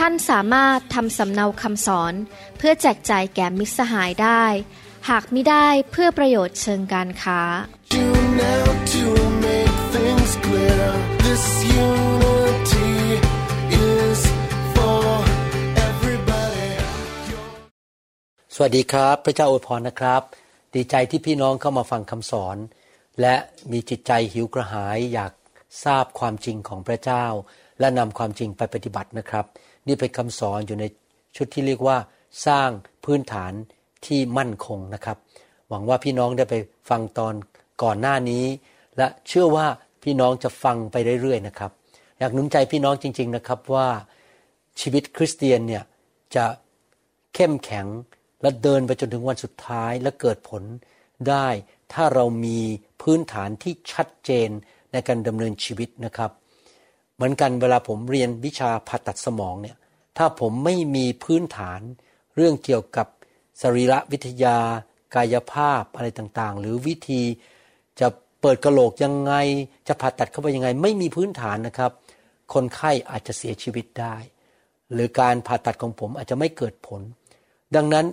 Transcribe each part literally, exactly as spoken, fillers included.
ท่านสามารถทำสำเนาคำสอนเพื่อแจกจ่ายแก่มิตรสหายได้หากมิได้เพื่อประโยชน์เชิงการค้าสวัสดีครับพระเจ้าอวยพรนะครับดีใจที่พี่น้องเข้ามาฟังคำสอนและมีจิตใจหิวกระหายอยากทราบความจริงของพระเจ้าและนำความจริงไปปฏิบัตินะครับนี่เป็นคำสอนอยู่ในชุดที่เรียกว่าสร้างพื้นฐานที่มั่นคงนะครับหวังว่าพี่น้องได้ไปฟังตอนก่อนหน้านี้และเชื่อว่าพี่น้องจะฟังไปเรื่อยๆนะครับอยากหนุนใจพี่น้องจริงๆนะครับว่าชีวิตคริสเตียนเนี่ยจะเข้มแข็งและเดินไปจนถึงวันสุดท้ายและเกิดผลได้ถ้าเรามีพื้นฐานที่ชัดเจนในการดำเนินชีวิตนะครับเหมือนกันเวลาผมเรียนวิชาผ่าตัดสมองเนี่ยถ้าผมไม่มีพื้นฐานเรื่องเกี่ยวกับสรีรวิทยากายภาพอะไรต่างๆหรือวิธีจะเปิดกะโหลกยังไงจะผ่าตัดเข้าไปยังไงไม่มีพื้นฐานนะครับคนไข้อาจจะเสียชีวิตได้หรือการผ่าตัดของผมอาจจะไม่เกิดผลดังนั้น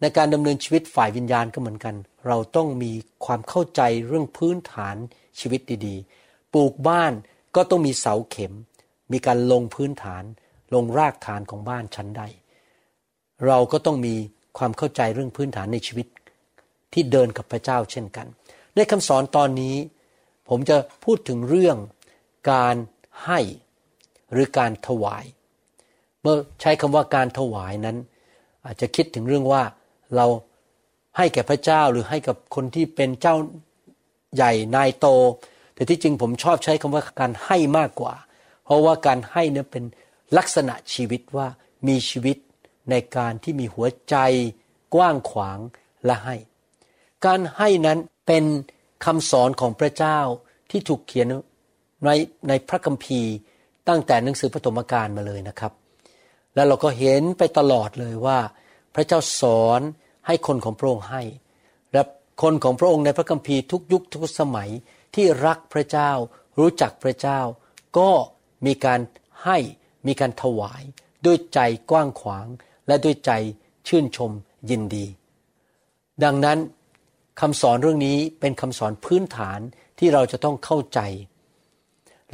ในการดำเนินชีวิตฝ่ายวิญญาณก็เหมือนกันเราต้องมีความเข้าใจเรื่องพื้นฐานชีวิตดีๆปลูกบ้านก็ต้องมีเสาเข็มมีการลงพื้นฐานลงรากฐานของบ้านชั้นใดเราก็ต้องมีความเข้าใจเรื่องพื้นฐานในชีวิตที่เดินกับพระเจ้าเช่นกันในคำสอนตอนนี้ผมจะพูดถึงเรื่องการให้หรือการถวายเมื่อใช้คำว่าการถวายนั้นอาจจะคิดถึงเรื่องว่าเราให้แก่พระเจ้าหรือให้กับคนที่เป็นเจ้าใหญ่นายโตแต่ที่จริงผมชอบใช้คำว่าการให้มากกว่าเพราะว่าการให้เนี่ยเป็นลักษณะชีวิตว่ามีชีวิตในการที่มีหัวใจกว้างขวางและให้การให้นั้นเป็นคำสอนของพระเจ้าที่ถูกเขียนในในพระคัมภีร์ตั้งแต่หนังสือปฐมกาลมาเลยนะครับแล้วเราก็เห็นไปตลอดเลยว่าพระเจ้าสอนให้คนของพระองค์ให้และคนของพระองค์ในพระคัมภีร์ทุกยุคทุกสมัยที่รักพระเจ้ารู้จักพระเจ้าก็มีการให้มีการถวายด้วยใจกว้างขวางและด้วยใจชื่นชมยินดีดังนั้นคำสอนเรื่องนี้เป็นคำสอนพื้นฐานที่เราจะต้องเข้าใจ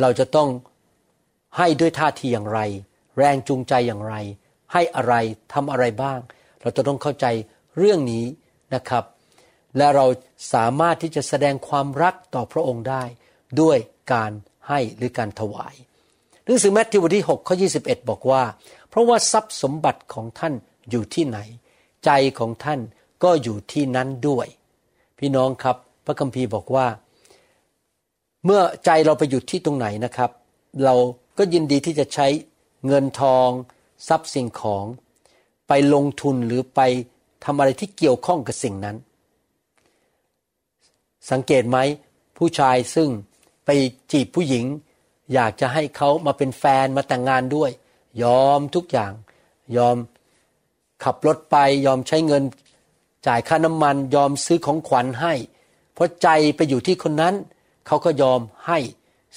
เราจะต้องให้ด้วยท่าทีอย่างไรแรงจูงใจอย่างไรให้อะไรทำอะไรบ้างเราจะต้องเข้าใจเรื่องนี้นะครับและเราสามารถที่จะแสดงความรักต่อพระองค์ได้ด้วยการให้หรือการถวายหนังสือมัทธิวบทที่หกข้อยี่สิบเอ็ดบอกว่าเพราะว่าทรัพย์สมบัติของท่านอยู่ที่ไหนใจของท่านก็อยู่ที่นั้นด้วยพี่น้องครับพระคัมภีร์บอกว่าเมื่อใจเราไปอยู่ที่ตรงไหนนะครับเราก็ยินดีที่จะใช้เงินทองทรัพย์สิ่งของไปลงทุนหรือไปทำอะไรที่เกี่ยวข้องกับสิ่งนั้นสังเกตไหมผู้ชายซึ่งไปจีบผู้หญิงอยากจะให้เขามาเป็นแฟนมาแต่งงานด้วยยอมทุกอย่างยอมขับรถไปยอมใช้เงินจ่ายค่าน้ำมันยอมซื้อของขวัญให้เพราะใจไปอยู่ที่คนนั้นเขาก็ยอมให้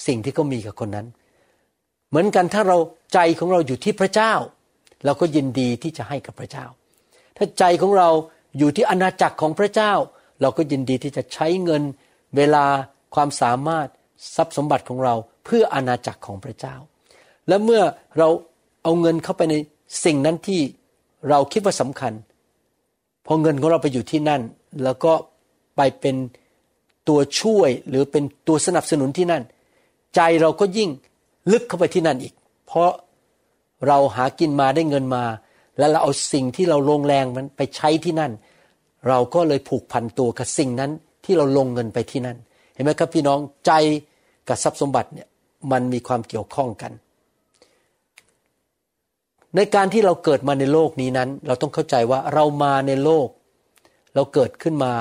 สิ่งที่เขามีกับคนนั้นเหมือนกันถ้าเราใจของเราอยู่ที่พระเจ้าเราก็ยินดีที่จะให้กับพระเจ้าถ้าใจของเราอยู่ที่อาณาจักรของพระเจ้าเราก็ยินดีที่จะใช้เงินเวลาความสามารถทรัพย์สมบัติของเราเพื่ออาณาจักรของพระเจ้าและเมื่อเราเอาเงินเข้าไปในสิ่งนั้นที่เราคิดว่าสำคัญพอเงินของเราไปอยู่ที่นั่นแล้วก็ไปเป็นตัวช่วยหรือเป็นตัวสนับสนุนที่นั่นใจเราก็ยิ่งลึกเข้าไปที่นั่นอีกเพราะเราหากินมาได้เงินมาแล้วเราเอาสิ่งที่เราลงแรงมันไปใช้ที่นั่นเราก็เลยผูกพันตัวกับสิ่งนั้นที่เราลงเงินไปที่นั่นเห็นไหมครับพี่น้องใจกับทรัพย์สมบัติเนี่ยมันมีความเกี่ยวข้องกัน ในการที่เราเกิดมาในโลกนี้นั้นเราต้องเข้าใจว่าเรามาในโลกเราเกิดขึ้นมา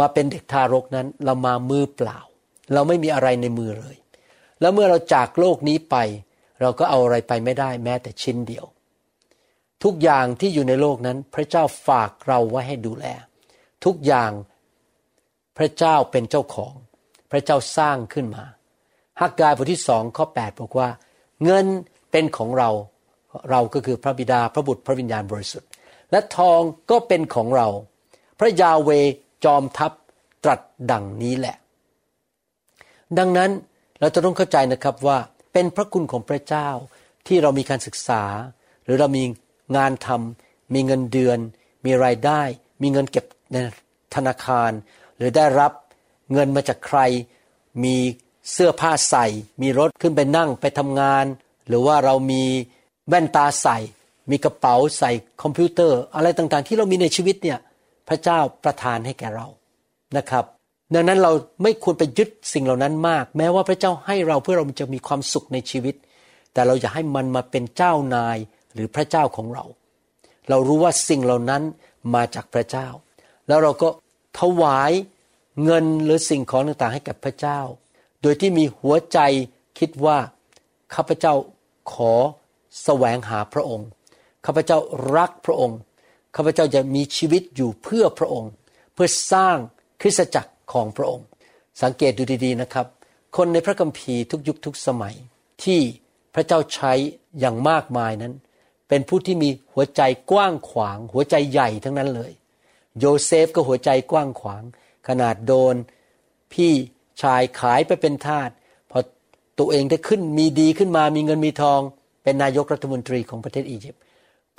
มาเป็นเด็กทารกนั้นเรามามือเปล่าเราไม่มีอะไรในมือเลยแล้วเมื่อเราจากโลกนี้ไปเราก็เอาอะไรไปไม่ได้แม้แต่ชิ้นเดียวทุกอย่างที่อยู่ในโลกนั้นพระเจ้าฝากเราไว้ให้ดูแลทุกอย่างพระเจ้าเป็นเจ้าของพระเจ้าสร้างขึ้นมาฮักกายบทที่สองข้อแปดบอกว่าเงินเป็นของเราเราก็คือพระบิดาพระบุตรพระวิญญาณบริสุทธิ์และทองก็เป็นของเราพระยาเวห์จอมทัพตรัสดังนี้แหละดังนั้นเราจะต้องเข้าใจนะครับว่าเป็นพระคุณของพระเจ้าที่เรามีการศึกษาหรือเรามีงานทำมีเงินเดือนมีรายได้มีเงินเก็บในธนาคารหรือได้รับเงินมาจากใครมีเสื้อผ้าใส่มีรถขึ้นไปนั่งไปทำงานหรือว่าเรามีแว่นตาใส่มีกระเป๋าใส่คอมพิวเตอร์อะไรต่างๆที่เรามีในชีวิตเนี่ยพระเจ้าประทานให้แก่เรานะครับดังนั้นเราไม่ควรไปยึดสิ่งเหล่านั้นมากแม้ว่าพระเจ้าให้เราเพื่อเราจะมีความสุขในชีวิตแต่เราอย่าให้มันมาเป็นเจ้านายหรือพระเจ้าของเราเรารู้ว่าสิ่งเหล่านั้นมาจากพระเจ้าแล้วเราก็ถวายเงินหรือสิ่งของต่างๆให้กับพระเจ้าโดยที่มีหัวใจคิดว่าข้าพเจ้าขอแสวงหาพระองค์ข้าพเจ้ารักพระองค์ข้าพเจ้าจะมีชีวิตอยู่เพื่อพระองค์เพื่อสร้างคริสตจักรของพระองค์สังเกตดูดีๆนะครับคนในพระคัมภีร์ทุกยุคทุกสมัยที่พระเจ้าใช้อย่างมากมายนั้นเป็นผู้ที่มีหัวใจกว้างขวางหัวใจใหญ่ทั้งนั้นเลยโยเซฟก็หัวใจกว้างขวางขนาดโดนพี่ชายขายไปเป็นทาสพอตัวเองได้ขึ้นมีดีขึ้นมามีเงินมีทองเป็นนายกรัฐมนตรีของประเทศอียิปต์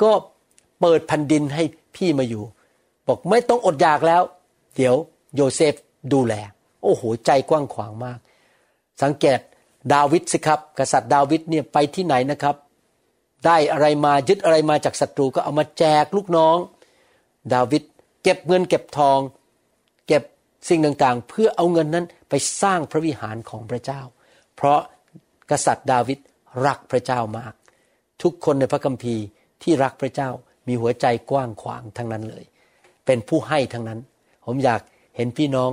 ก็เปิดแผ่นดินให้พี่มาอยู่บอกไม่ต้องอดอยากแล้วเดี๋ยวโยเซฟดูแลโอ้โหใจกว้างขวางมากสังเกตดาวิดสิครับกษัตริย์ดาวิดเนี่ยไปที่ไหนนะครับได้อะไรมายึดอะไรมาจากศัตรูก็เอามาแจกลูกน้องดาวิดเก็บเงินเก็บทองเก็บสิ่งต่างๆเพื่อเอาเงินนั้นไปสร้างพระวิหารของพระเจ้าเพราะกษัตริย์ดาวิดรักพระเจ้ามากทุกคนในพระคัมภีร์ที่รักพระเจ้ามีหัวใจกว้างขวางทั้งนั้นเลยเป็นผู้ให้ทั้งนั้นผมอยากเห็นพี่น้อง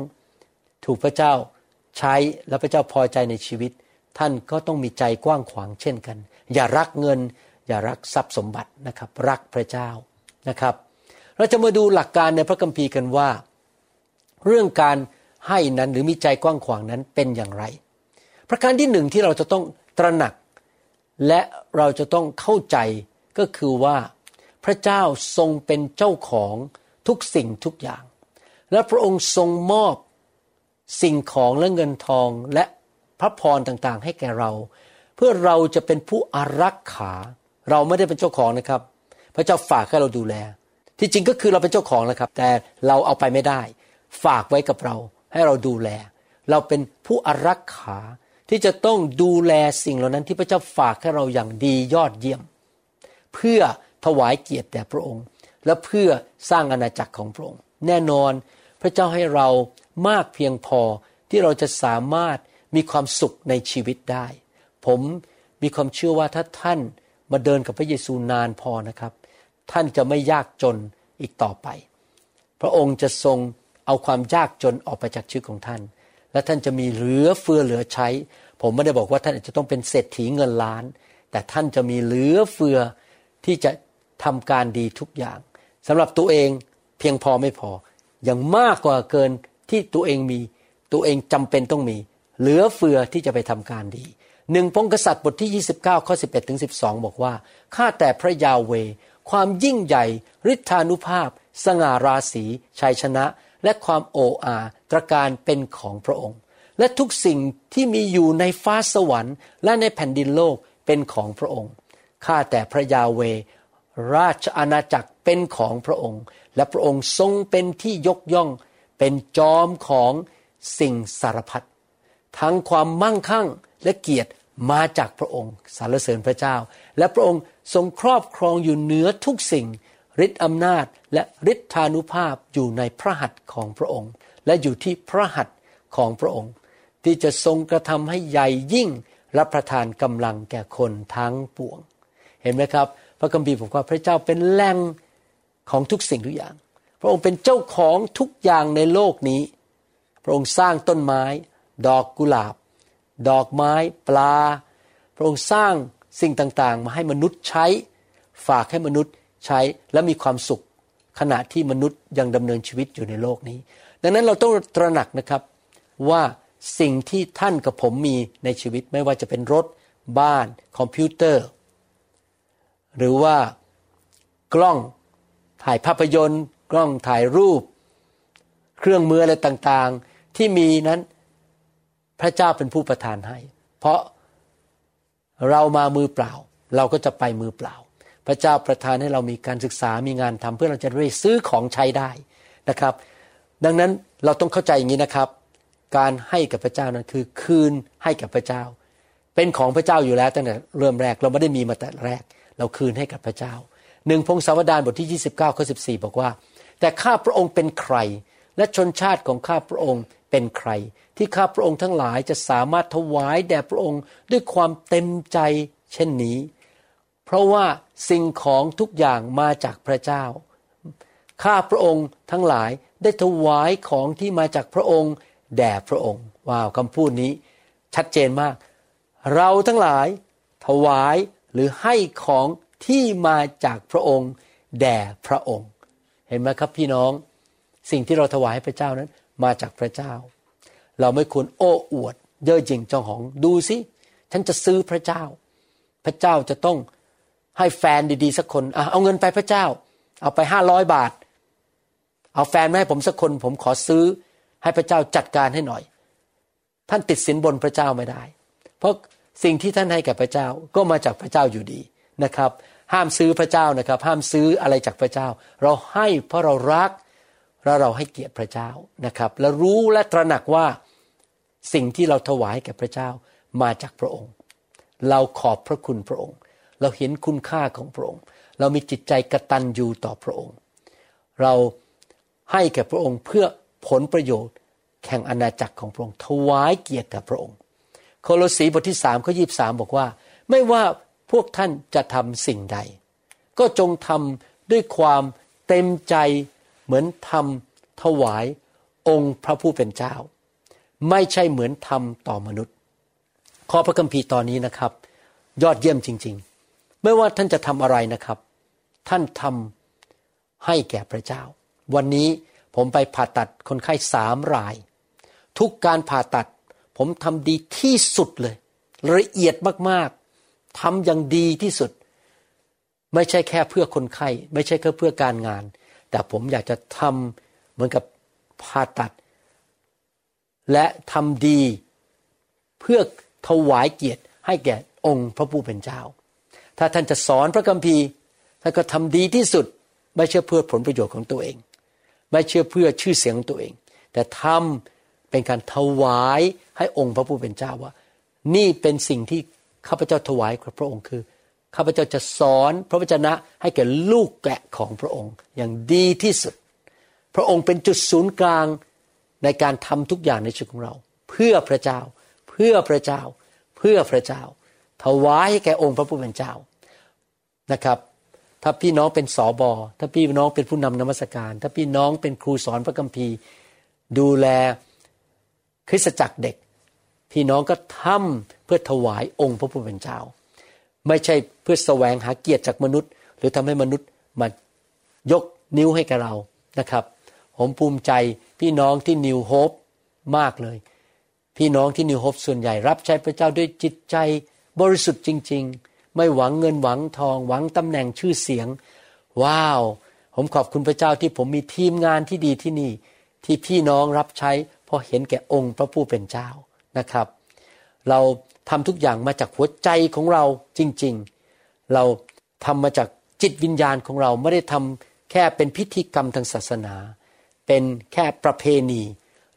ถูกพระเจ้าใช้และพระเจ้าพอใจในชีวิตท่านก็ต้องมีใจกว้างขวางเช่นกันอย่ารักเงินอย่ารักทรัพย์สมบัตินะครับรักพระเจ้านะครับเราจะมาดูหลักการในพระคัมภีร์กันว่าเรื่องการให้นั้นหรือมีใจกว้างขวางนั้นเป็นอย่างไรประการที่หนึ่งที่เราจะต้องตระหนักและเราจะต้องเข้าใจก็คือว่าพระเจ้าทรงเป็นเจ้าของทุกสิ่งทุกอย่างและพระองค์ทรงมอบสิ่งของและเงินทองและพระพรต่างๆให้แก่เราเพื่อเราจะเป็นผู้อารักขาเราไม่ได้เป็นเจ้าของนะครับพระเจ้าฝากให้เราดูแลที่จริงก็คือเราเป็นเจ้าของนะครับแต่เราเอาไปไม่ได้ฝากไว้กับเราให้เราดูแลเราเป็นผู้อารักขาที่จะต้องดูแลสิ่งเหล่านั้นที่พระเจ้าฝากให้เราอย่างดียอดเยี่ยมเพื่อถวายเกียรติแด่พระองค์และเพื่อสร้างอาณาจักรของพระองค์แน่นอนพระเจ้าให้เรามากเพียงพอที่เราจะสามารถมีความสุขในชีวิตได้ผมมีความเชื่อว่าถ้าท่านมาเดินกับพระเยซูนานพอนะครับท่านจะไม่ยากจนอีกต่อไปพระองค์จะทรงเอาความยากจนออกไปจากชีวิตของท่านและท่านจะมีเหลือเฟือเหลือใช้ผมไม่ได้บอกว่าท่านอาจจะต้องเป็นเศรษฐีเงินล้านแต่ท่านจะมีเหลือเฟือที่จะทำการดีทุกอย่างสำหรับตัวเองเพียงพอไม่พออย่างมากกว่าเกินที่ตัวเองมีตัวเองจำเป็นต้องมีเหลือเฟือที่จะไปทำการดีหนึ่งพงศ์กษัตริย์บทที่ยี่สิบเก้าข้อสิบเอ็ดถึงสิบสองบอกว่าข้าแต่พระยาเวห์ความยิ่งใหญ่ฤทธานุภาพสง่าราศีชัยชนะและความโอ้อาตระการเป็นของพระองค์และทุกสิ่งที่มีอยู่ในฟ้าสวรรค์และในแผ่นดินโลกเป็นของพระองค์ข้าแต่พระยาเวห์ราชอาณาจักรเป็นของพระองค์และพระองค์ทรงเป็นที่ยกย่องเป็นจอมของสิ่งสารพัดทั้งความมั่งคั่งและเกียรติมาจากพระองค์สรรเสริญพระเจ้าและพระองค์ทรงครอบครองอยู่เหนือทุกสิ่งฤทธิอำนาจและฤทธานุภาพอยู่ในพระหัตถ์ของพระองค์และอยู่ที่พระหัตถ์ของพระองค์ที่จะทรงกระทำให้ใหญ่ยิ่งและประทานกำลังแก่คนทั้งปวง เห็นไหมครับพระคัมภีร์บอกว่าพระเจ้าเป็นแหล่งของทุกสิ่งทุกอย่างพระองค์เป็นเจ้าของทุกอย่างในโลกนี้พระองค์สร้างต้นไม้ดอกกุหลาบดอกไม้ปลาพระองค์สร้างสิ่งต่างๆมาให้มนุษย์ใช้ฝากให้มนุษย์ใช้และมีความสุขขณะที่มนุษย์ยังดำเนินชีวิตอยู่ในโลกนี้ดังนั้นเราต้องตระหนักนะครับว่าสิ่งที่ท่านกับผมมีในชีวิตไม่ว่าจะเป็นรถบ้านคอมพิวเตอร์หรือว่ากล้องถ่ายภาพยนตร์กล้องถ่ายรูปเครื่องมืออะไรต่างๆที่มีนั้นพระเจ้าเป็นผู้ประทานให้เพราะเรามามือเปล่าเราก็จะไปมือเปล่าพระเจ้าประทานให้เรามีการศึกษามีงานทำเพื่อเราจะได้ซื้อของใช้ได้นะครับดังนั้นเราต้องเข้าใจอย่างนี้นะครับการให้กับพระเจ้านั้นคือคืนให้กับพระเจ้าเป็นของพระเจ้าอยู่แล้วตั้งแต่เริ่มแรกเราไม่ได้มีมาแต่แรกเราคืนให้กับพระเจ้าหนึ่งพงศาวดารบทที่ยี่สิบเก้าข้อสิบสี่บอกว่าแต่ข้าพระองค์เป็นใครและชนชาติของข้าพระองค์เป็นใครที่ข้าพระองค์ทั้งหลายจะสามารถถวายแด่พระองค์ด้วยความเต็มใจเช่นนี้เพราะว่าสิ่งของทุกอย่างมาจากพระเจ้าข้าพระองค์ทั้งหลายได้ถวายของที่มาจากพระองค์แด่พระองค์ว้าวคำพูดนี้ชัดเจนมากเราทั้งหลายถวายหรือให้ของที่มาจากพระองค์แด่พระองค์เห็นไหมครับพี่น้องสิ่งที่เราถวายให้พระเจ้านั้นมาจากพระเจ้าเราไม่ควรโอ้อวดเย่อหยิ่งจองหองดูสิฉันจะซื้อพระเจ้าพระเจ้าจะต้องให้แฟนดีๆสักคนอ่ะเอาเงินไปพระเจ้าเอาไปห้าร้อยบาทเอาแฟนมาให้ผมสักคนผมขอซื้อให้พระเจ้าจัดการให้หน่อยท่านติดสินบนพระเจ้าไม่ได้เพราะสิ่งที่ท่านให้กับพระเจ้าก็มาจากพระเจ้าอยู่ดีนะครับห้ามซื้อพระเจ้านะครับห้ามซื้ออะไรจากพระเจ้าเราให้เพราะเรารักและเราให้เกียรติพระเจ้านะครับและรู้และตระหนักว่าสิ่งที่เราถวายแก่พระเจ้ามาจากพระองค์เราขอบพระคุณพระองค์เราเห็นคุณค่าของพระองค์เรามีจิตใจกตัญญูต่อพระองค์เราให้แก่พระองค์เพื่อผลประโยชน์แห่งอาณาจักรของพระองค์ถวายเกียรติกับพระองค์โคโลสีบทที่สามข้อยี่สิบสามบอกว่าไม่ว่าพวกท่านจะทำสิ่งใดก็จงทำด้วยความเต็มใจเหมือนทำถวายองค์พระผู้เป็นเจ้าไม่ใช่เหมือนทำต่อมนุษย์ข้อพระคัมภีร์ตอนนี้นะครับยอดเยี่ยมจริงๆไม่ว่าท่านจะทำอะไรนะครับท่านทำให้แก่พระเจ้าวันนี้ผมไปผ่าตัดคนไข้สามรายทุกการผ่าตัดผมทำดีที่สุดเลยละเอียดมากๆทำอย่างดีที่สุดไม่ใช่แค่เพื่อคนไข้ไม่ใช่แค่เพื่อการงานแต่ผมอยากจะทำเหมือนกับผ่าตัดและทำดีเพื่อถวายเกียรติให้แก่องค์พระผู้เป็นเจ้าถ้าท่านจะสอนพระคัมภีร์ท่านก็ทำดีที่สุดไม่ใช่เพื่อผลประโยชน์ของตัวเองไม่ใช่เพื่อชื่อเสียงของตัวเองแต่ทำเป็นการถวายให้องค์พระผู้เป็นเจ้าว่านี่เป็นสิ่งที่ข้าพเจ้าถวายกับพระองค์คือข้าพเจ้าจะสอนพระวจนะให้แก่ลูกแกะของพระองค์อย่างดีที่สุดพระองค์เป็นจุดศูนย์กลางในการทำทุกอย่างในชีวิตของเราเพื่อพระเจ้าเพื่อพระเจ้าเพื่อพระเจ้าถวายให้แก่องค์พระผู้เป็นเจ้านะครับถ้าพี่น้องเป็นสบถ้าพี่น้องเป็นผู้นำนมัสการถ้าพี่น้องเป็นครูสอนพระคัมภีร์ดูแลคริสตจักรเด็กพี่น้องก็ทำเพื่อถวายองค์พระผู้เป็นเจ้าไม่ใช่เพื่อแสวงหาเกียรติจากมนุษย์หรือทำให้มนุษย์มายกนิ้วให้กับเรานะครับผมภูมิใจพี่น้องที่ New Hope มากเลยพี่น้องที่ New Hope ส่วนใหญ่รับใช้พระเจ้าด้วยจิตใจบริสุทธิ์จริงๆไม่หวังเงินหวังทองหวังตำแหน่งชื่อเสียงว้าวผมขอบคุณพระเจ้าที่ผมมีทีมงานที่ดีที่นี่ที่พี่น้องรับใช้เพราะเห็นแก่องค์พระผู้เป็นเจ้านะครับเราทำทุกอย่างมาจากหัวใจของเราจริงๆเราทำมาจากจิตวิญญาณของเราไม่ได้ทำแค่เป็นพิธีกรรมทางศาสนาเป็นแค่ประเพณี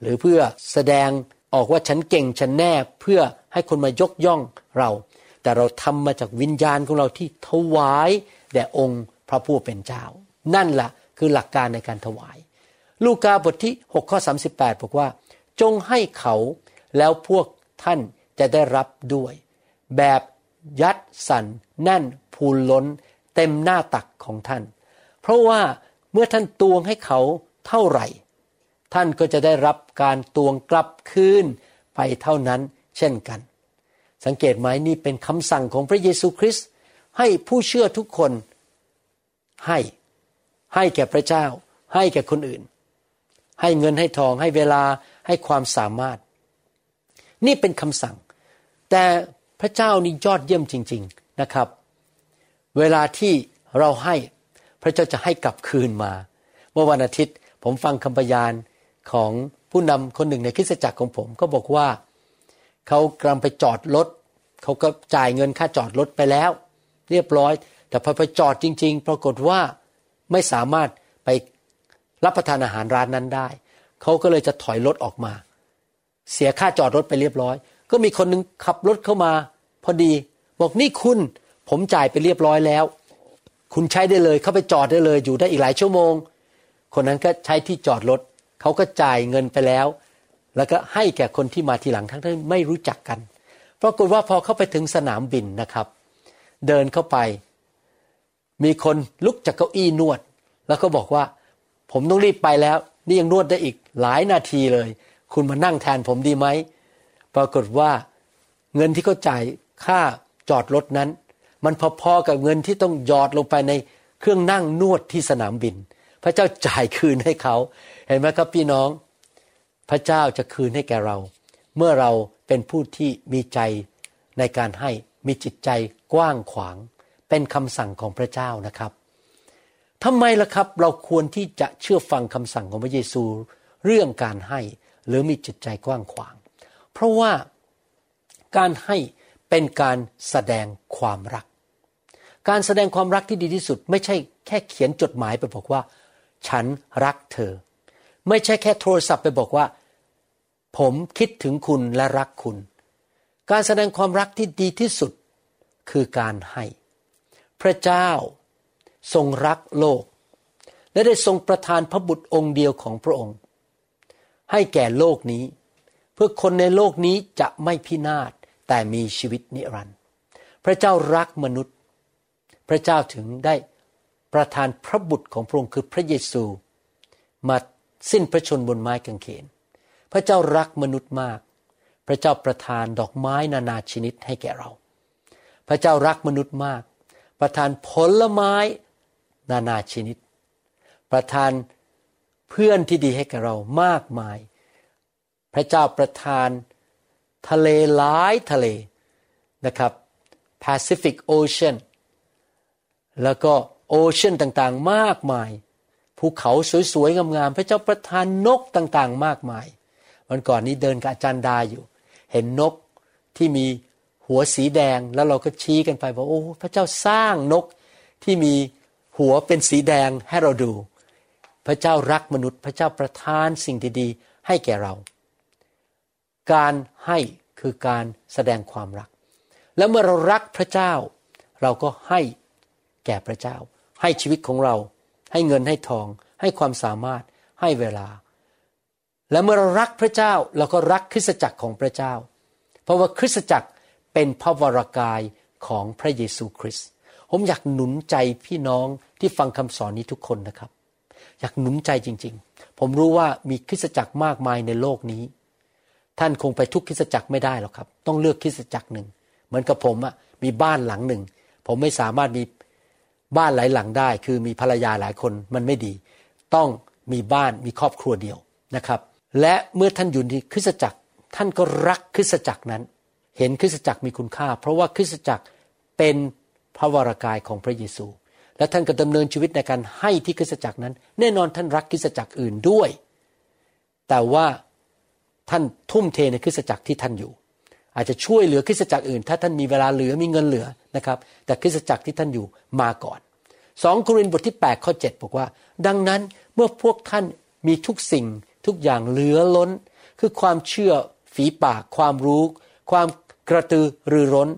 หรือเพื่อแสดงออกว่าฉันเก่งฉันแน่เพื่อให้คนมายกย่องเราแต่เราทำมาจากวิญญาณของเราที่ถวายแด่องค์พระผู้เป็นเจ้านั่นล่ะคือหลักการในการถวายลูกาบทที่หกข้อสามสิบแปดบอกว่าจงให้เขาแล้วพวกท่านจะได้รับด้วยแบบ ยัดสั่นแน่นพูนล้นเต็มหน้าตักของท่านเพราะว่าเมื่อท่านตวงให้เขาเท่าไหร่ท่านก็จะได้รับการตวงกลับคืนไปเท่านั้นเช่นกันสังเกตไหมนี่เป็นคำสั่งของพระเยซูคริสต์ให้ผู้เชื่อทุกคนให้ให้แก่พระเจ้าให้แก่คนอื่นให้เงินให้ทองให้เวลาให้ความสามารถนี่เป็นคำสั่งแต่พระเจ้านี่ยอดเยี่ยมจริงๆนะครับเวลาที่เราให้พระเจ้าจะให้กลับคืนมาเมื่อวันอาทิตย์ผมฟังคำพยานของผู้นำคนหนึ่งในคริสตจักรของผมก็บอกว่าเขากำลังไปจอดรถเขาก็จ่ายเงินค่าจอดรถไปแล้วเรียบร้อยแต่พอไปจอดจริงๆปรากฏว่าไม่สามารถไปรับประทานอาหารร้านนั้นได้เขาก็เลยจะถอยรถออกมาเสียค่าจอดรถไปเรียบร้อยก็มีคนนึงขับรถเข้ามาพอดีบอกนี่คุณผมจ่ายไปเรียบร้อยแล้วคุณใช้ได้เลยเข้าไปจอดได้เลยอยู่ได้อีกหลายชั่วโมงคนนั้นก็ใช้ที่จอดรถเขาก็จ่ายเงินไปแล้วแล้วก็ให้แก่คนที่มาทีหลังทั้งที่ไม่รู้จักกันปรากฏว่าพอเข้าไปถึงสนามบินนะครับเดินเข้าไปมีคนลุกจากเก้าอี้นวดแล้วก็บอกว่าผมต้องรีบไปแล้วนี่ยังนวดได้อีกหลายนาทีเลยคุณมานั่งแทนผมดีไหมปรากฏว่าเงินที่เขาจ่ายค่าจอดรถนั้นมันพอๆกับเงินที่ต้องหยอดลงไปในเครื่องนั่งนวดที่สนามบินพระเจ้าจ่ายคืนให้เขาเห็นไหมครับพี่น้องพระเจ้าจะคืนให้แก่เราเมื่อเราเป็นผู้ที่มีใจในการให้มีจิตใจกว้างขวางเป็นคำสั่งของพระเจ้านะครับทำไมล่ะครับเราควรที่จะเชื่อฟังคำสั่งของพระเยซูเรื่องการให้หรือมีจิตใจกว้างขวางเพราะว่าการให้เป็นการแสดงความรักการแสดงความรักที่ดีที่สุดไม่ใช่แค่เขียนจดหมายไปบอกว่าฉันรักเธอไม่ใช่แค่โทรศัพท์ไปบอกว่าผมคิดถึงคุณและรักคุณการแสดงความรักที่ดีที่สุดคือการให้พระเจ้าทรงรักโลกและได้ทรงประทานพระบุตรองค์เดียวของพระองค์ให้แก่โลกนี้เพื่อคนในโลกนี้จะไม่พินาศแต่มีชีวิตนิรันดร์พระเจ้ารักมนุษย์พระเจ้าถึงได้ประทานพระบุตรของพระองค์คือพระเยซูมาสิ้นพระชนม์บนไม้กางเขนพระเจ้ารักมนุษย์มากพระเจ้าประทานดอกไม้นานาชนิดให้แก่เราพระเจ้ารักมนุษย์มากประทานผลไม้นานาชนิดประทานเพื่อนที่ดีให้แก่เรามากมายพระเจ้าประทานทะเลหลายทะเลนะครับแปซิฟิกโอเชียนแล้วก็โอเชียนต่างๆมากมายภูเขาสวยๆงามๆพระเจ้าประทานนกต่างๆมากมายวันก่อนนี้เดินกับอาจารย์ดาอยู่เห็นนกที่มีหัวสีแดงแล้วเราก็ชี้กันไปว่าโอ้พระเจ้าสร้างนกที่มีหัวเป็นสีแดงให้เราดูพระเจ้ารักมนุษย์พระเจ้าประทานสิ่งดีๆให้แก่เราการให้คือการแสดงความรักและเมื่อเรารักพระเจ้าเราก็ให้แก่พระเจ้าให้ชีวิตของเราให้เงินให้ทองให้ความสามารถให้เวลาและเมื่อเรารักพระเจ้าเราก็รักคริสตจักรของพระเจ้าเพราะว่าคริสตจักรเป็นพระวรกายของพระเยซูคริสต์ผมอยากหนุนใจพี่น้องที่ฟังคำสอนนี้ทุกคนนะครับอยากหนุนใจจริงๆผมรู้ว่ามีคริสตจักรมากมายในโลกนี้ท่านคงไปทุกคริสตจักรไม่ได้หรอกครับต้องเลือกคริสตจักรหนึ่งเหมือนกับผมอ่ะมีบ้านหลังหนึ่งผมไม่สามารถมีบ้านหลายหลังได้คือมีภรรยาหลายคนมันไม่ดีต้องมีบ้านมีครอบครัวเดียวนะครับและเมื่อท่านอยู่ในคริสตจักรท่านก็รักคริสตจักรนั้นเห็นคริสตจักรมีคุณค่าเพราะว่าคริสตจักรเป็นพระวรกายของพระเยซูและท่านก็ดำเนินชีวิตในการให้ที่คริสตจักรนั้นแน่นอนท่านรักคริสตจักรอื่นด้วยแต่ว่าท่านทุ่มเทในคริสตจักรที่ท่านอยู่อาจจะช่วยเหลือคริสตจักรอื่นถ้าท่านมีเวลาเหลือมีเงินเหลือนะครับแต่คริสตจักรที่ท่านอยู่มาก่อนสองโครินธ์บทที่แปดข้อเจ็ดบอกว่าดังนั้นเมื่อพวกท่านมีทุกสิ่งทุกอย่างเหลือล้นคือความเชื่อฝีปากความรู้ความกระตือรือร้น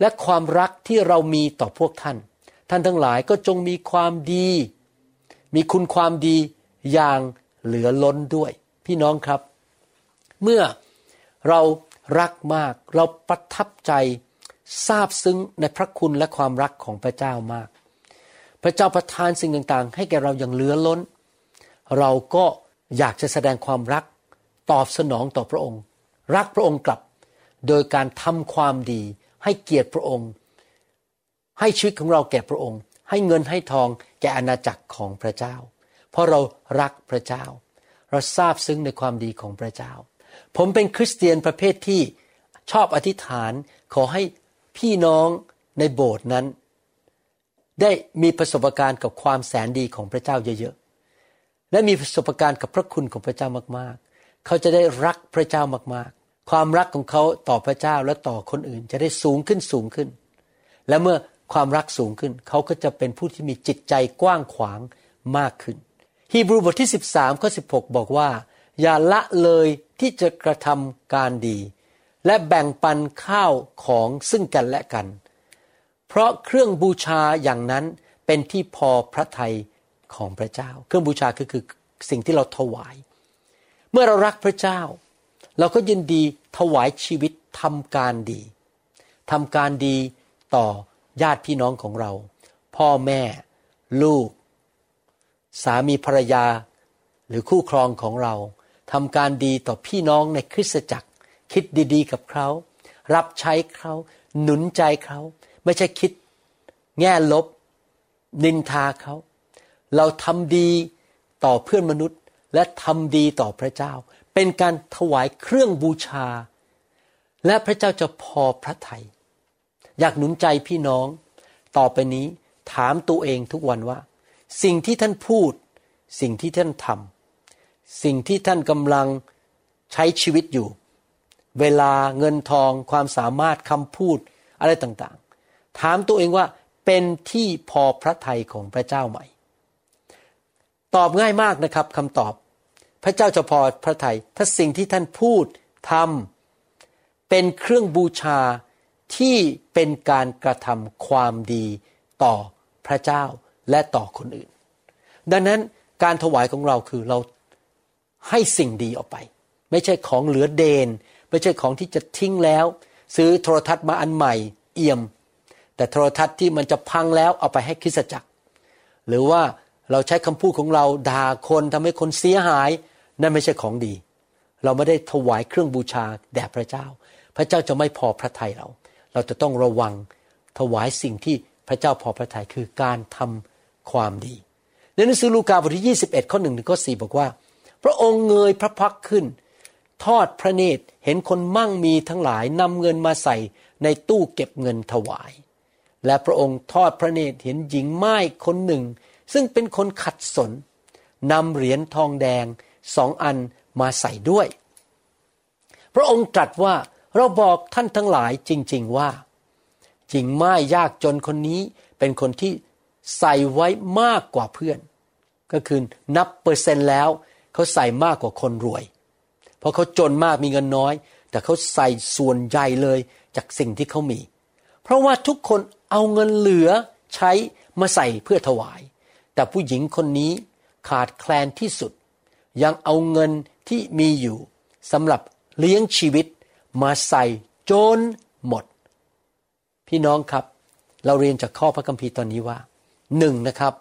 และความรักที่เรามีต่อพวกท่านท่านทั้งหลายก็จงมีความดีมีคุณความดีอย่างเหลือล้นด้วยพี่น้องครับเมื่อเรารักมากเราประทับใจ ซาบซึ้งในพระคุณและความรักของพระเจ้ามากพระเจ้าประทานสิ่งต่างๆให้แก่เราอย่างเหลือล้นเราก็อยากจะแสดงความรักตอบสนองต่อพระองค์รักพระองค์กลับโดยการทำความดีให้เกียรติพระองค์ให้ชีวิตของเราแก่พระองค์ให้เงินให้ทองแก่อาณาจักรของพระเจ้าเพราะเรารักพระเจ้าเราซาบซึ้งในความดีของพระเจ้าผมเป็นคริสเตียนประเภทที่ชอบอธิษฐานขอให้พี่น้องในโบสถ์นั้นได้มีประสบการณ์กับความแสนดีของพระเจ้าเยอะๆและมีประสบการณ์กับพระคุณของพระเจ้ามากๆเขาจะได้รักพระเจ้ามากๆความรักของเขาต่อพระเจ้าและต่อคนอื่นจะได้สูงขึ้นสูงขึ้นและเมื่อความรักสูงขึ้นเขาก็จะเป็นผู้ที่มีจิตใจกว้างขวางมากขึ้นฮีบรูบทที่สิบสามข้อสิบหกบอกว่าอย่าละเลยที่จะกระทำการดีและแบ่งปันข้าวของซึ่งกันและกันเพราะเครื่องบูชาอย่างนั้นเป็นที่พอพระทัยของพระเจ้าเครื่องบูชาก็คือสิ่งที่เราถวายเมื่อเรารักพระเจ้าเราก็ยินดีถวายชีวิตทำการดีทำการดีต่อญาติพี่น้องของเราพ่อแม่ลูกสามีภรรยาหรือคู่ครองของเราทำการดีต่อพี่น้องในคริสตจักรคิดดีๆกับเขารับใช้เขาหนุนใจเขาไม่ใช่คิดแง่ลบนินทาเขาเราทำดีต่อเพื่อนมนุษย์และทำดีต่อพระเจ้าเป็นการถวายเครื่องบูชาและพระเจ้าจะพอพระทัยอยากหนุนใจพี่น้องต่อไปนี้ถามตัวเองทุกวันว่าสิ่งที่ท่านพูดสิ่งที่ท่านทำสิ่งที่ท่านกำลังใช้ชีวิตอยู่เวลาเงินทองความสามารถคำพูดอะไรต่างๆถามตัวเองว่าเป็นที่พอพระทัยของพระเจ้าไหมตอบง่ายมากนะครับคำตอบพระเจ้าจะพอพระทัยถ้าสิ่งที่ท่านพูดทำเป็นเครื่องบูชาที่เป็นการกระทำความดีต่อพระเจ้าและต่อคนอื่นดังนั้นการถวายของเราคือเราให้สิ่งดีออกไปไม่ใช่ของเหลือเดนไม่ใช่ของที่จะทิ้งแล้วซื้อโทรทัศน์มาอันใหม่เอี่ยมแต่โทรทัศน์ที่มันจะพังแล้วเอาไปให้คริสตจักรหรือว่าเราใช้คำพูดของเราด่าคนทำให้คนเสียหายนั่นไม่ใช่ของดีเราไม่ได้ถวายเครื่องบูชาแด่พระเจ้าพระเจ้าจะไม่พอพระทัยเราเราจะต้องระวังถวายสิ่งที่พระเจ้าพอพระทัยคือการทำความดีในหนังสือลูกาบทที่ยี่สิบเอ็ดข้อหนึ่งถึงข้อสี่บอกว่าพระองค์เงยพระพักตร์ขึ้นทอดพระเนตรเห็นคนมั่งมีทั้งหลายนำเงินมาใส่ในตู้เก็บเงินถวายและพระองค์ทอดพระเนตรเห็นหญิงม่ายคนหนึ่งซึ่งเป็นคนขัดสนนำเหรียญทองแดงสองอันมาใส่ด้วยพระองค์ตรัสว่าเราบอกท่านทั้งหลายจริงๆว่าหญิงม่ายยากจนคนนี้เป็นคนที่ใส่ไว้มากกว่าเพื่อนก็คือนับเปอร์เซ็นต์แล้วเขาใส่มากกว่าคนรวยเพราะเขาจนมากมีเงินน้อยแต่เขาใส่ส่วนใหญ่เลยจากสิ่งที่เขามีเพราะว่าทุกคนเอาเงินเหลือใช้มาใส่เพื่อถวายแต่ผู้หญิงคนนี้ขาดแคลนที่สุดยังเอาเงินที่มีอยู่สำหรับเลี้ยงชีวิตมาใส่จนหมดพี่น้องครับเราเรียนจากข้อพระคัมภีร์ตอนนี้ว่าหนึ่งนะครับ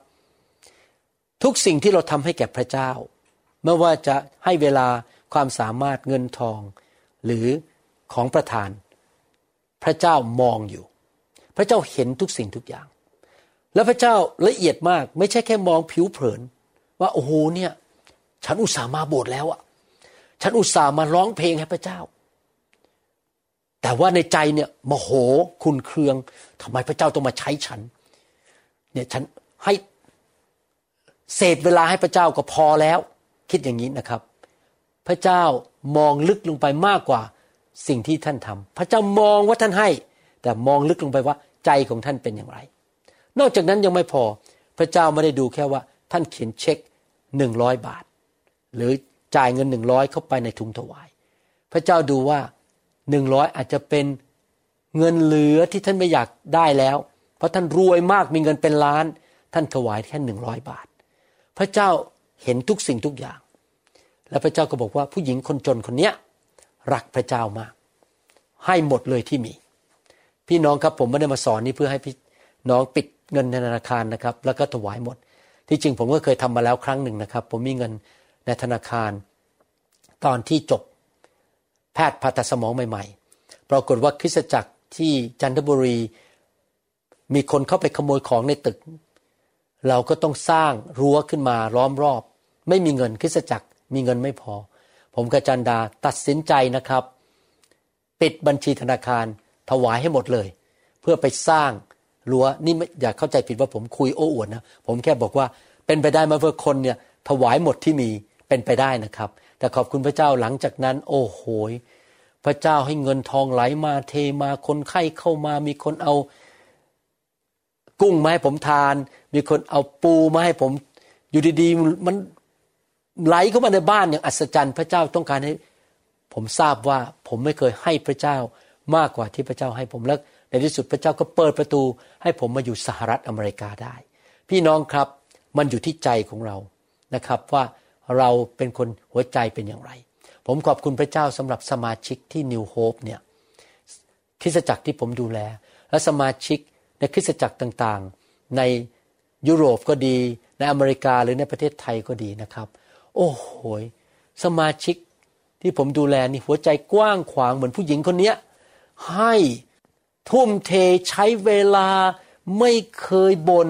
ทุกสิ่งที่เราทำให้แก่พระเจ้าไม่ว่าจะให้เวลาความสามารถเงินทองหรือของประทานพระเจ้ามองอยู่พระเจ้าเห็นทุกสิ่งทุกอย่างและพระเจ้าละเอียดมากไม่ใช่แค่มองผิวเผินว่าโอ้โหเนี่ยฉันอุตส่าห์มาโบสถ์แล้วอ่ะฉันอุตส่าห์มาร้องเพลงให้พระเจ้าแต่ว่าในใจเนี่ยโมโหขุ่นเคืองทำไมพระเจ้าต้องมาใช้ฉันเนี่ยฉันให้เศษเวลาให้พระเจ้าก็พอแล้วคิดอย่างนี้นะครับพระเจ้ามองลึกลงไปมากกว่าสิ่งที่ท่านทำพระเจ้ามองว่าท่านให้แต่มองลึกลงไปว่าใจของท่านเป็นอย่างไรนอกจากนั้นยังไม่พอพระเจ้าไม่ได้ดูแค่ว่าท่านเขียนเช็คหนึ่งร้อยบาทหรือจ่ายเงินหนึ่งร้อยเข้าไปในถุงถวายพระเจ้าดูว่าหนึ่งร้อยอาจจะเป็นเงินเหลือที่ท่านไม่อยากได้แล้วเพราะท่านรวยมากมีเงินเป็นล้านท่านถวายแค่หนึ่งร้อยบาทพระเจ้าเห็นทุกสิ่งทุกอย่างและพระเจ้าก็บอกว่าผู้หญิงคนจนคนเนี้ยรักพระเจ้ามากให้หมดเลยที่มี พี่น้องครับผมไม่ได้มาสอนนี้เพื่อให้พี่น้องปิดเงินในธนาคารนะครับแล้วก็ถวายหมดที่จริงผมก็เคยทำมาแล้วครั้งหนึ่งนะครับผมมีเงินในธนาคารตอนที่จบแพทย์ผ่าตัดสมองใหม่ๆปรากฏว่าคริสตจักรที่จันทบุรีมีคนเข้าไปขโมยของในตึกเราก็ต้องสร้างรั้วขึ้นมาล้อมรอบไม่มีเงินคริสตจักรมีเงินไม่พอผมกับจันดาตัดสินใจนะครับปิดบัญชีธนาคารถวายให้หมดเลยเพื่อไปสร้างรั้วนี่อย่าเข้าใจผิดว่าผมคุยโอ้อวดนะผมแค่บอกว่าเป็นไปได้ไหมเพื่อคนเนี่ยถวายหมดที่มีเป็นไปได้นะครับแต่ขอบคุณพระเจ้าหลังจากนั้นโอ้โหพระเจ้าให้เงินทองไหลมาเทมาคนไข้เข้ามามีคนเอากุ้งมาให้ผมทานมีคนเอาปูมาให้ผมอยู่ดีๆมันไหลเข้ามาในบ้านอย่างอัศจรรย์พระเจ้าต้องการให้ผมทราบว่าผมไม่เคยให้พระเจ้ามากกว่าที่พระเจ้าให้ผมแล้วในที่สุดพระเจ้าก็เปิดประตูให้ผมมาอยู่สหรัฐอเมริกาได้พี่น้องครับมันอยู่ที่ใจของเรานะครับว่าเราเป็นคนหัวใจเป็นอย่างไรผมขอบคุณพระเจ้าสำหรับสมาชิกที่ New Hope เนี่ยคริสตจักรที่ผมดูแลและสมาชิกในคริสตจักรต่างๆในยุโรปก็ดีในอเมริกาหรือในประเทศไทยก็ดีนะครับโอ้โหสมาชิกที่ผมดูแลนี่หัวใจกว้างขวางเหมือนผู้หญิงคนนี้ให้ทุ่มเทใช้เวลาไม่เคยบ่น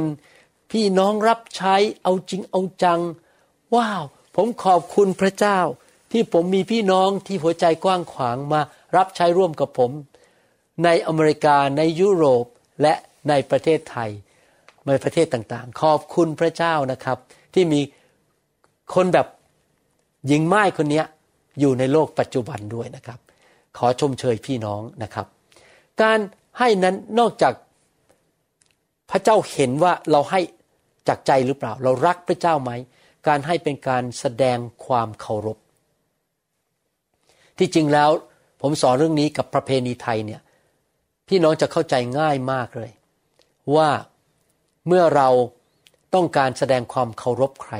พี่น้องรับใช้เอาจริงเอาจังว้าวผมขอบคุณพระเจ้าที่ผมมีพี่น้องที่หัวใจกว้างขวางมารับใช้ร่วมกับผมในอเมริกาในยุโรปและในประเทศไทยในประเทศต่างๆขอบคุณพระเจ้านะครับที่มีคนแบบหญิงม่ายคนนี้อยู่ในโลกปัจจุบันด้วยนะครับขอชมเชยพี่น้องนะครับการให้นั้นนอกจากพระเจ้าเห็นว่าเราให้จากใจหรือเปล่าเรารักพระเจ้าไหมการให้เป็นการแสดงความเคารพที่จริงแล้วผมสอนเรื่องนี้กับประเพณีไทยเนี่ยพี่น้องจะเข้าใจง่ายมากเลยว่าเมื่อเราต้องการแสดงความเคารพใคร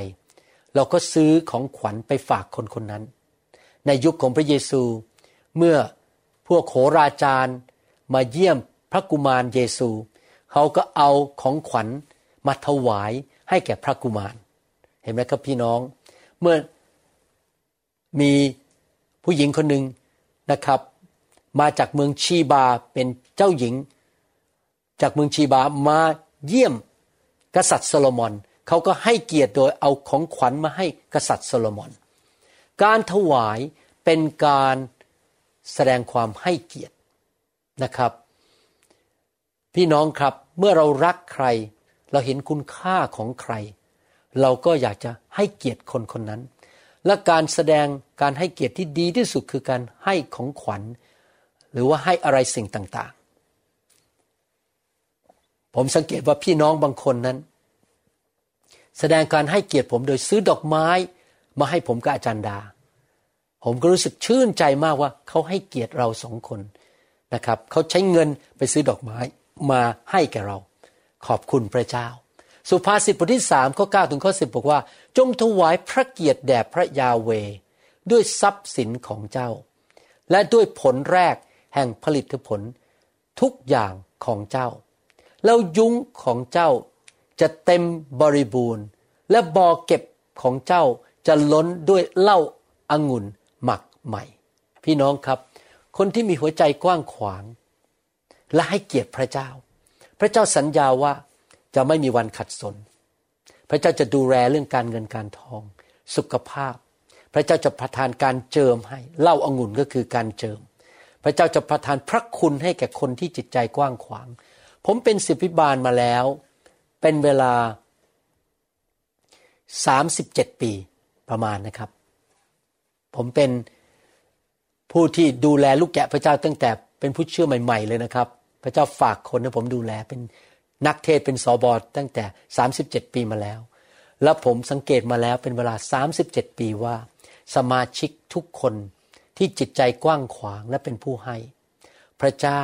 เราก็ซื้อของขวัญไปฝากคนคนนั้นในยุคของพระเยซูเมื่อพวกโหราจารย์มาเยี่ยมพระกุมารเยซูเขาก็เอาของขวัญมาถวายให้แก่พระกุมารเห็นไหมครับพี่น้องเมื่อมีผู้หญิงคนหนึ่งนะครับมาจากเมืองชีบาเป็นเจ้าหญิงจากเมืองชีบามาเยี่ยมกษัตริย์โซโลมอนเขาก็ให้เกียรติโดยเอาของขวัญมาให้กษัตริย์โซโลมอนการถวายเป็นการแสดงความให้เกียรตินะครับพี่น้องครับเมื่อเรารักใครเราเห็นคุณค่าของใครเราก็อยากจะให้เกียรติคนคนนั้นและการแสดงการให้เกียรติที่ดีที่สุดคือการให้ของขวัญหรือว่าให้อะไรสิ่งต่างๆผมสังเกตว่าพี่น้องบางคนนั้นแสดงการให้เกียรติผมโดยซื้อดอกไม้มาให้ผมกับอาจารย์ดาผมก็รู้สึกชื่นใจมากว่าเขาให้เกียรติเราสองคนนะครับเขาใช้เงินไปซื้อดอกไม้มาให้แก่เราขอบคุณพระเจ้าสุภาษิตบทที่สามข้อเก้าถึงข้อสิบบอกว่าจงถวายพระเกียรติแด่พระยาเวห์ด้วยทรัพย์สินของเจ้าและด้วยผลแรกแห่งผลิตผลทุกอย่างของเจ้าแล้วยุ้งของเจ้าจะเต็มบริบูรณ์และบ่อเก็บของเจ้าจะล้นด้วยเหล้าองุ่นหมักใหม่พี่น้องครับคนที่มีหัวใจกว้างขวางและให้เกียรติพระเจ้าพระเจ้าสัญญาว่าจะไม่มีวันขัดสนพระเจ้าจะดูแลเรื่องการเงินการทองสุขภาพพระเจ้าจะประทานการเจิมให้เหล้าองุ่นก็คือการเจิมพระเจ้าจะประทานพระคุณให้แก่คนที่จิตใจกว้างขวางผมเป็นศิษย์พิบาลมาแล้วเป็นเวลาสามสิบเจ็ดปีประมาณนะครับผมเป็นผู้ที่ดูแลลูกแกะพระเจ้าตั้งแต่เป็นผู้เชื่อใหม่ๆเลยนะครับพระเจ้าฝากคนให้ผมดูแลเป็นนักเทศเป็นสบตั้งแต่สามสิบเจ็ดปีมาแล้วและผมสังเกตมาแล้วเป็นเวลาสามสิบเจ็ดปีว่าสมาชิกทุกคนที่จิตใจกว้างขวางและเป็นผู้ให้พระเจ้า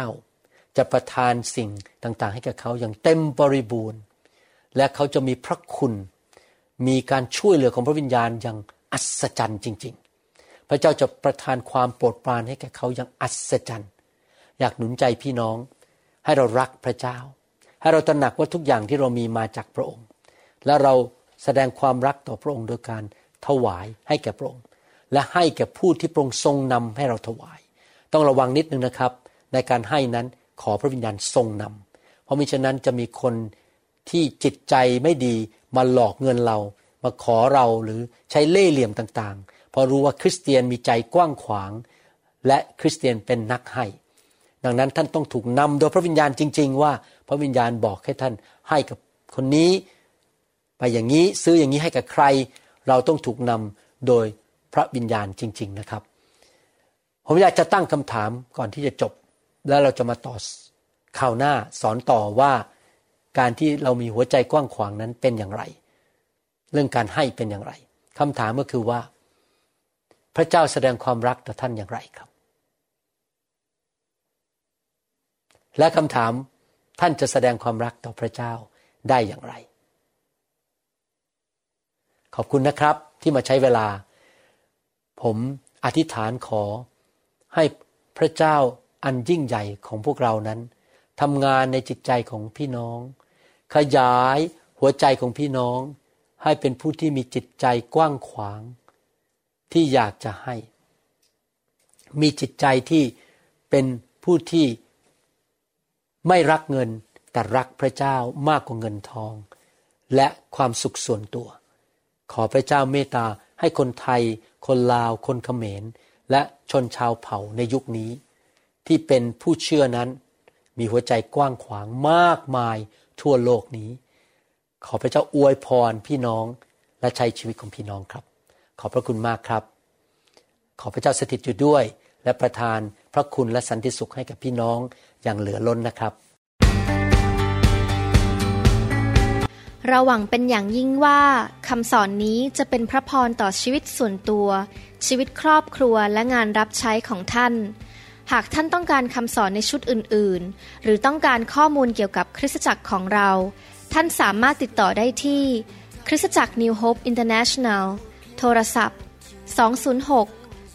จะประทานสิ่งต่างๆให้กับเขาอย่างเต็มบริบูรณ์และเขาจะมีพระคุณมีการช่วยเหลือของพระวิญญาณอย่างอัศจรรย์จริงๆพระเจ้าจะประทานความโปรดปรานให้แก่เขาอย่างอัศจรรย์อยากหนุนใจพี่น้อง ให้เรารักพระเจ้าให้เราตระหนักว่าทุกอย่างที่เรามีมาจากพระองค์และเราแสดงความรักต่อพระองค์โดยการถวายให้แก่พระองค์และให้แก่ผู้ที่พระองค์ทรงนำให้เราถวายต้องระวังนิดนึงนะครับในการให้นั้นขอพระวิญญาณทรงนำเพราะมิฉะนั้นจะมีคนที่จิตใจไม่ดีมาหลอกเงินเรามาขอเราหรือใช้เล่ห์เหลี่ยมต่างๆเพราะรู้ว่าคริสเตียนมีใจกว้างขวางและคริสเตียนเป็นนักให้ดังนั้นท่านต้องถูกนำโดยพระวิญญาณจริงๆว่าพระวิญญาณบอกให้ท่านให้กับคนนี้ไปอย่างนี้ซื้ออย่างนี้ให้กับใครเราต้องถูกนำโดยพระวิญญาณจริงๆนะครับผมอยากจะตั้งคำถามก่อนที่จะจบแล้วเราจะมาต่อข่าวหน้าสอนต่อว่าการที่เรามีหัวใจกว้างขวางนั้นเป็นอย่างไรเรื่องการให้เป็นอย่างไรคำถามก็คือว่าพระเจ้าแสดงความรักต่อท่านอย่างไรครับและคำถามท่านจะแสดงความรักต่อพระเจ้าได้อย่างไรขอบคุณนะครับที่มาใช้เวลาผมอธิษฐานขอให้พระเจ้าอันยิ่งใหญ่ของพวกเรานั้นทำงานในจิตใจของพี่น้องขยายหัวใจของพี่น้องให้เป็นผู้ที่มีจิตใจกว้างขวางที่อยากจะให้มีจิตใจที่เป็นผู้ที่ไม่รักเงินแต่รักพระเจ้ามากกว่าเงินทองและความสุขส่วนตัวขอพระเจ้าเมตตาให้คนไทยคนลาวคนเขมรและชนชาวเผ่าในยุคนี้ที่เป็นผู้เชื่อนั้นมีหัวใจกว้างขวางมากมายทั่วโลกนี้ขอพระเจ้าอวยพรพี่น้องและใช้ชีวิตของพี่น้องครับขอบพระคุณมากครับขอพระเจ้าสถิตอยู่ด้วยและประทานพระคุณและสันติสุขให้กับพี่น้องอย่างเหลือล้นนะครับเราหวังเป็นอย่างยิ่งว่าคำสอนนี้จะเป็นพระพรต่อชีวิตส่วนตัวชีวิตครอบครัวและงานรับใช้ของท่านหากท่านต้องการคำสอนในชุดอื่นๆหรือต้องการข้อมูลเกี่ยวกับคริสตจักรของเราท่านสามารถติดต่อได้ที่คริสตจักร New Hope International โทรศัพท์สอง ศูนย์ หก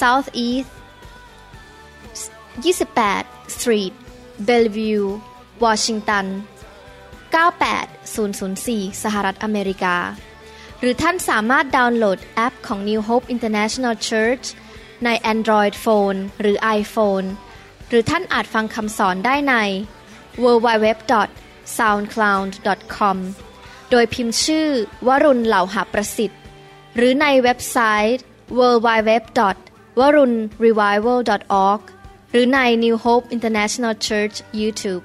South East ยี่สิบแปด Street Bellevue Washingtonเก้าแปดศูนย์ศูนย์สี่ สหรัฐอเมริกาหรือท่านสามารถดาวน์โหลดแอปของ New Hope International Church ใน Android Phone หรือ iPhone หรือท่านอาจฟังคำสอนได้ใน ดับเบิลยู ดับเบิลยู ดับเบิลยู ดอท ซาวด์คลาวด์ ดอท คอม โดยพิมพ์ชื่อวรุณเหล่าหประสิทธิ์หรือในเว็บไซต์ ดับเบิลยู ดับเบิลยู ดับเบิลยู ดอท วรุณ รีไววัล ดอท ออร์ก หรือใน New Hope International Church YouTube